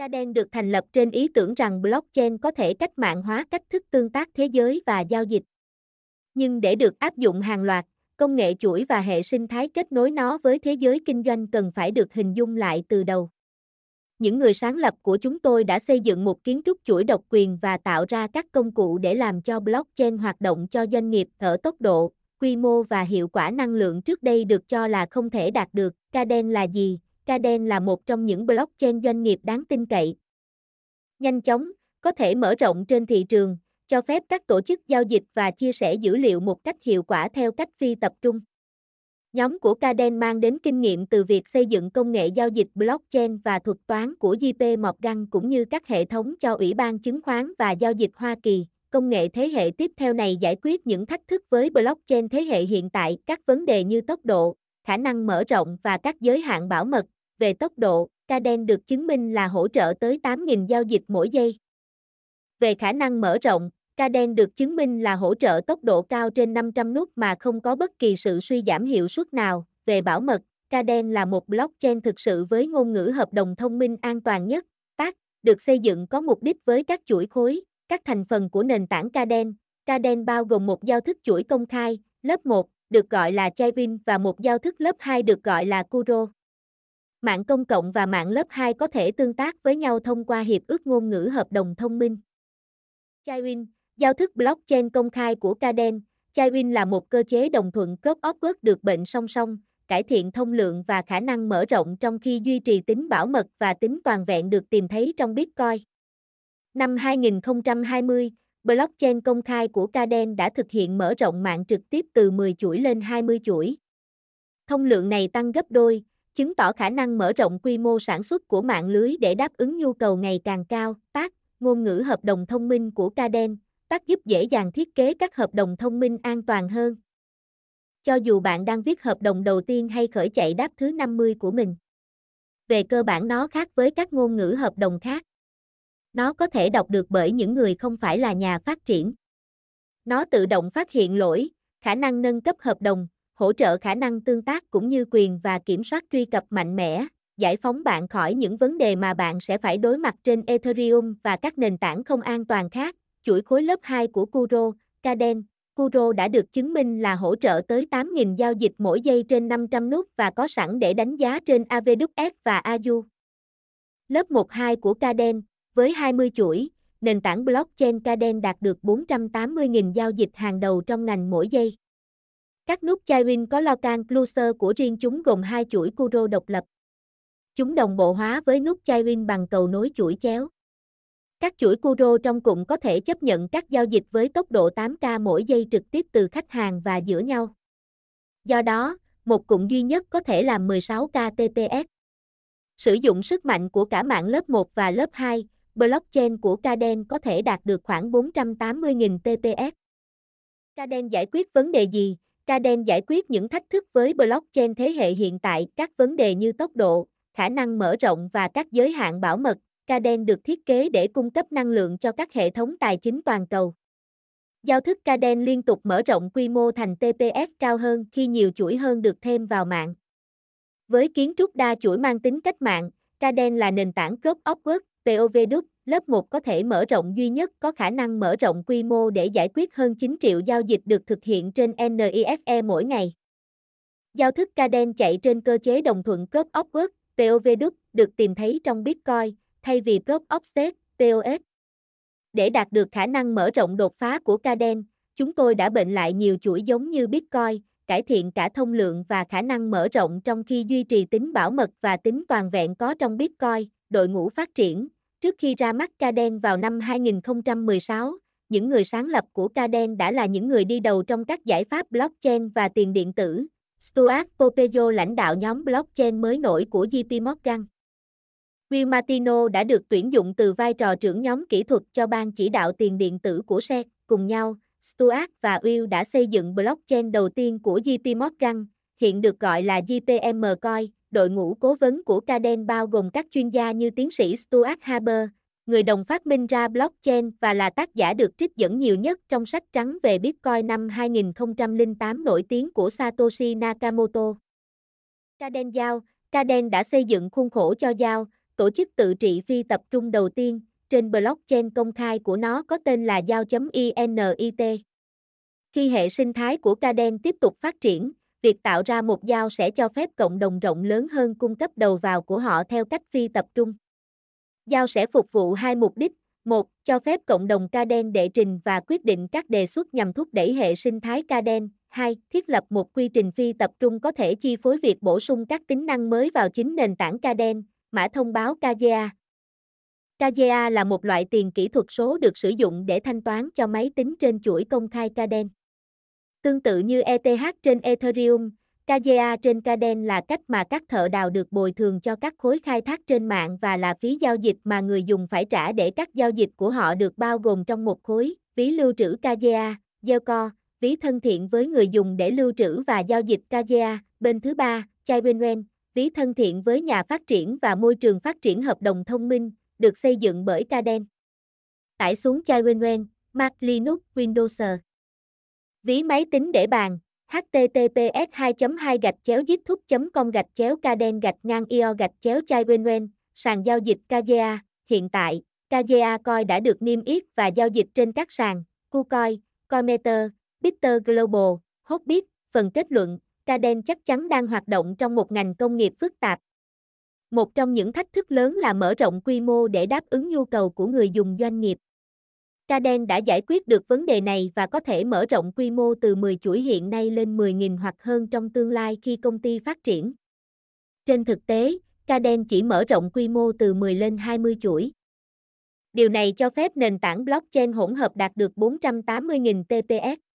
Kadena được thành lập trên ý tưởng rằng blockchain có thể cách mạng hóa cách thức tương tác thế giới và giao dịch. Nhưng để được áp dụng hàng loạt, công nghệ chuỗi và hệ sinh thái kết nối nó với thế giới kinh doanh cần phải được hình dung lại từ đầu. Những người sáng lập của chúng tôi đã xây dựng một kiến trúc chuỗi độc quyền và tạo ra các công cụ để làm cho blockchain hoạt động cho doanh nghiệp ở tốc độ, quy mô và hiệu quả năng lượng trước đây được cho là không thể đạt được. Kadena là gì? Kadena là một trong những blockchain doanh nghiệp đáng tin cậy, nhanh chóng, có thể mở rộng trên thị trường, cho phép các tổ chức giao dịch và chia sẻ dữ liệu một cách hiệu quả theo cách phi tập trung. Nhóm của Kadena mang đến kinh nghiệm từ việc xây dựng công nghệ giao dịch blockchain và thuật toán của JPMorgan cũng như các hệ thống cho Ủy ban Chứng khoán và Giao dịch Hoa Kỳ. Công nghệ thế hệ tiếp theo này giải quyết những thách thức với blockchain thế hệ hiện tại, các vấn đề như tốc độ, khả năng mở rộng và các giới hạn bảo mật. Về tốc độ, Kadena được chứng minh là hỗ trợ tới 8.000 giao dịch mỗi giây. Về khả năng mở rộng, Kadena được chứng minh là hỗ trợ tốc độ cao trên 500 nút mà không có bất kỳ sự suy giảm hiệu suất nào. Về bảo mật, Kadena là một blockchain thực sự với ngôn ngữ hợp đồng thông minh an toàn nhất. Pact được xây dựng có mục đích với các chuỗi khối, các thành phần của nền tảng Kadena. Kadena bao gồm một giao thức chuỗi công khai, lớp 1, được gọi là ChainWen và một giao thức lớp 2 được gọi là Kuro. Mạng công cộng và mạng lớp 2 có thể tương tác với nhau thông qua hiệp ước ngôn ngữ hợp đồng thông minh. ChainWen, giao thức blockchain công khai của Kadena. ChainWen là một cơ chế đồng thuận cross-org được bệnh song song, cải thiện thông lượng và khả năng mở rộng trong khi duy trì tính bảo mật và tính toàn vẹn được tìm thấy trong Bitcoin. Năm 2020, blockchain công khai của Kadena đã thực hiện mở rộng mạng trực tiếp từ 10 chuỗi lên 20 chuỗi. Thông lượng này tăng gấp đôi, chứng tỏ khả năng mở rộng quy mô sản xuất của mạng lưới để đáp ứng nhu cầu ngày càng cao. Pact, ngôn ngữ hợp đồng thông minh của Kadena. Pact giúp dễ dàng thiết kế các hợp đồng thông minh an toàn hơn, cho dù bạn đang viết hợp đồng đầu tiên hay khởi chạy đáp thứ 50 của mình. Về cơ bản nó khác với các ngôn ngữ hợp đồng khác. Nó có thể đọc được bởi những người không phải là nhà phát triển. Nó tự động phát hiện lỗi, khả năng nâng cấp hợp đồng, hỗ trợ khả năng tương tác cũng như quyền và kiểm soát truy cập mạnh mẽ, giải phóng bạn khỏi những vấn đề mà bạn sẽ phải đối mặt trên Ethereum và các nền tảng không an toàn khác. Chuỗi khối lớp 2 của Kuro, Kadena. Kuro đã được chứng minh là hỗ trợ tới 8.000 giao dịch mỗi giây trên 500 nút và có sẵn để đánh giá trên AWS và Azure. Lớp 1-2 của Kadena, với 20 chuỗi, nền tảng blockchain Kadena đạt được 480.000 giao dịch hàng đầu trong ngành mỗi giây. Các nút ChainWen có local cluster của riêng chúng gồm 2 chuỗi Kuro độc lập. Chúng đồng bộ hóa với nút ChainWen bằng cầu nối chuỗi chéo. Các chuỗi Kuro trong cụm có thể chấp nhận các giao dịch với tốc độ 8K mỗi giây trực tiếp từ khách hàng và giữa nhau. Do đó, một cụm duy nhất có thể làm 16K TPS. Sử dụng sức mạnh của cả mạng lớp 1 và lớp 2, blockchain của Kadena có thể đạt được khoảng 480.000 TPS. Kadena giải quyết vấn đề gì? Kadena giải quyết những thách thức với blockchain thế hệ hiện tại, các vấn đề như tốc độ, khả năng mở rộng và các giới hạn bảo mật. Kadena được thiết kế để cung cấp năng lượng cho các hệ thống tài chính toàn cầu. Giao thức Kadena liên tục mở rộng quy mô thành TPS cao hơn khi nhiều chuỗi hơn được thêm vào mạng. Với kiến trúc đa chuỗi mang tính cách mạng, Kadena là nền tảng cross-org (POV) lớp 1 có thể mở rộng duy nhất có khả năng mở rộng quy mô để giải quyết hơn 9 triệu giao dịch được thực hiện trên NIFE mỗi ngày. Giao thức Kadena chạy trên cơ chế đồng thuận cross-org (POV) được tìm thấy trong Bitcoin, thay vì Proof-of-Stake (POS). Để đạt được khả năng mở rộng đột phá của Kadena, chúng tôi đã bệnh lại nhiều chuỗi giống như Bitcoin, cải thiện cả thông lượng và khả năng mở rộng trong khi duy trì tính bảo mật và tính toàn vẹn có trong Bitcoin. Đội ngũ phát triển. Trước khi ra mắt Kadena vào năm 2016, những người sáng lập của Kadena đã là những người đi đầu trong các giải pháp blockchain và tiền điện tử. Stuart Popejo lãnh đạo nhóm blockchain mới nổi của JPMorgan. Will Martino đã được tuyển dụng từ vai trò trưởng nhóm kỹ thuật cho ban chỉ đạo tiền điện tử của SEC. Cùng nhau, Stuart và Will đã xây dựng blockchain đầu tiên của JPMorgan, hiện được gọi là JPM Coin. Đội ngũ cố vấn của Kadena bao gồm các chuyên gia như tiến sĩ Stuart Haber, người đồng phát minh ra blockchain và là tác giả được trích dẫn nhiều nhất trong sách trắng về Bitcoin năm 2008 nổi tiếng của Satoshi Nakamoto. Kadena đã xây dựng khuôn khổ cho DAO, tổ chức tự trị phi tập trung đầu tiên trên blockchain công khai của nó có tên là DAO.init. Khi hệ sinh thái của Kadena tiếp tục phát triển, việc tạo ra một DAO sẽ cho phép cộng đồng rộng lớn hơn cung cấp đầu vào của họ theo cách phi tập trung. DAO sẽ phục vụ hai mục đích. Một, cho phép cộng đồng Kadena đệ trình và quyết định các đề xuất nhằm thúc đẩy hệ sinh thái Kadena. 2. Thiết lập một quy trình phi tập trung có thể chi phối việc bổ sung các tính năng mới vào chính nền tảng Kadena, mã thông báo KDA. KDA là một loại tiền kỹ thuật số được sử dụng để thanh toán cho máy tính trên chuỗi công khai Kadena. Tương tự như ETH trên Ethereum, KDA trên Kadena là cách mà các thợ đào được bồi thường cho các khối khai thác trên mạng và là phí giao dịch mà người dùng phải trả để các giao dịch của họ được bao gồm trong một khối, ví lưu trữ KDA, Zelcore, ví thân thiện với người dùng để lưu trữ và giao dịch KDA. Bên thứ ba, ChainWen, ví thân thiện với nhà phát triển và môi trường phát triển hợp đồng thông minh, được xây dựng bởi Kadena. Tải xuống ChainWen, Mac, Linux, Windows. Ví máy tính để bàn, https://github.com/Kadena/io/ChainWen, sàn giao dịch KDA. Hiện tại, KDA Coin đã được niêm yết và giao dịch trên các sàn KuCoin, CoinMeter, Bitter Global, Hotbit. Phần kết luận, Kadena chắc chắn đang hoạt động trong một ngành công nghiệp phức tạp. Một trong những thách thức lớn là mở rộng quy mô để đáp ứng nhu cầu của người dùng doanh nghiệp. Kadena đã giải quyết được vấn đề này và có thể mở rộng quy mô từ 10 chuỗi hiện nay lên 10.000 hoặc hơn trong tương lai khi công ty phát triển. Trên thực tế, Kadena chỉ mở rộng quy mô từ 10 lên 20 chuỗi. Điều này cho phép nền tảng blockchain hỗn hợp đạt được 480.000 TPS.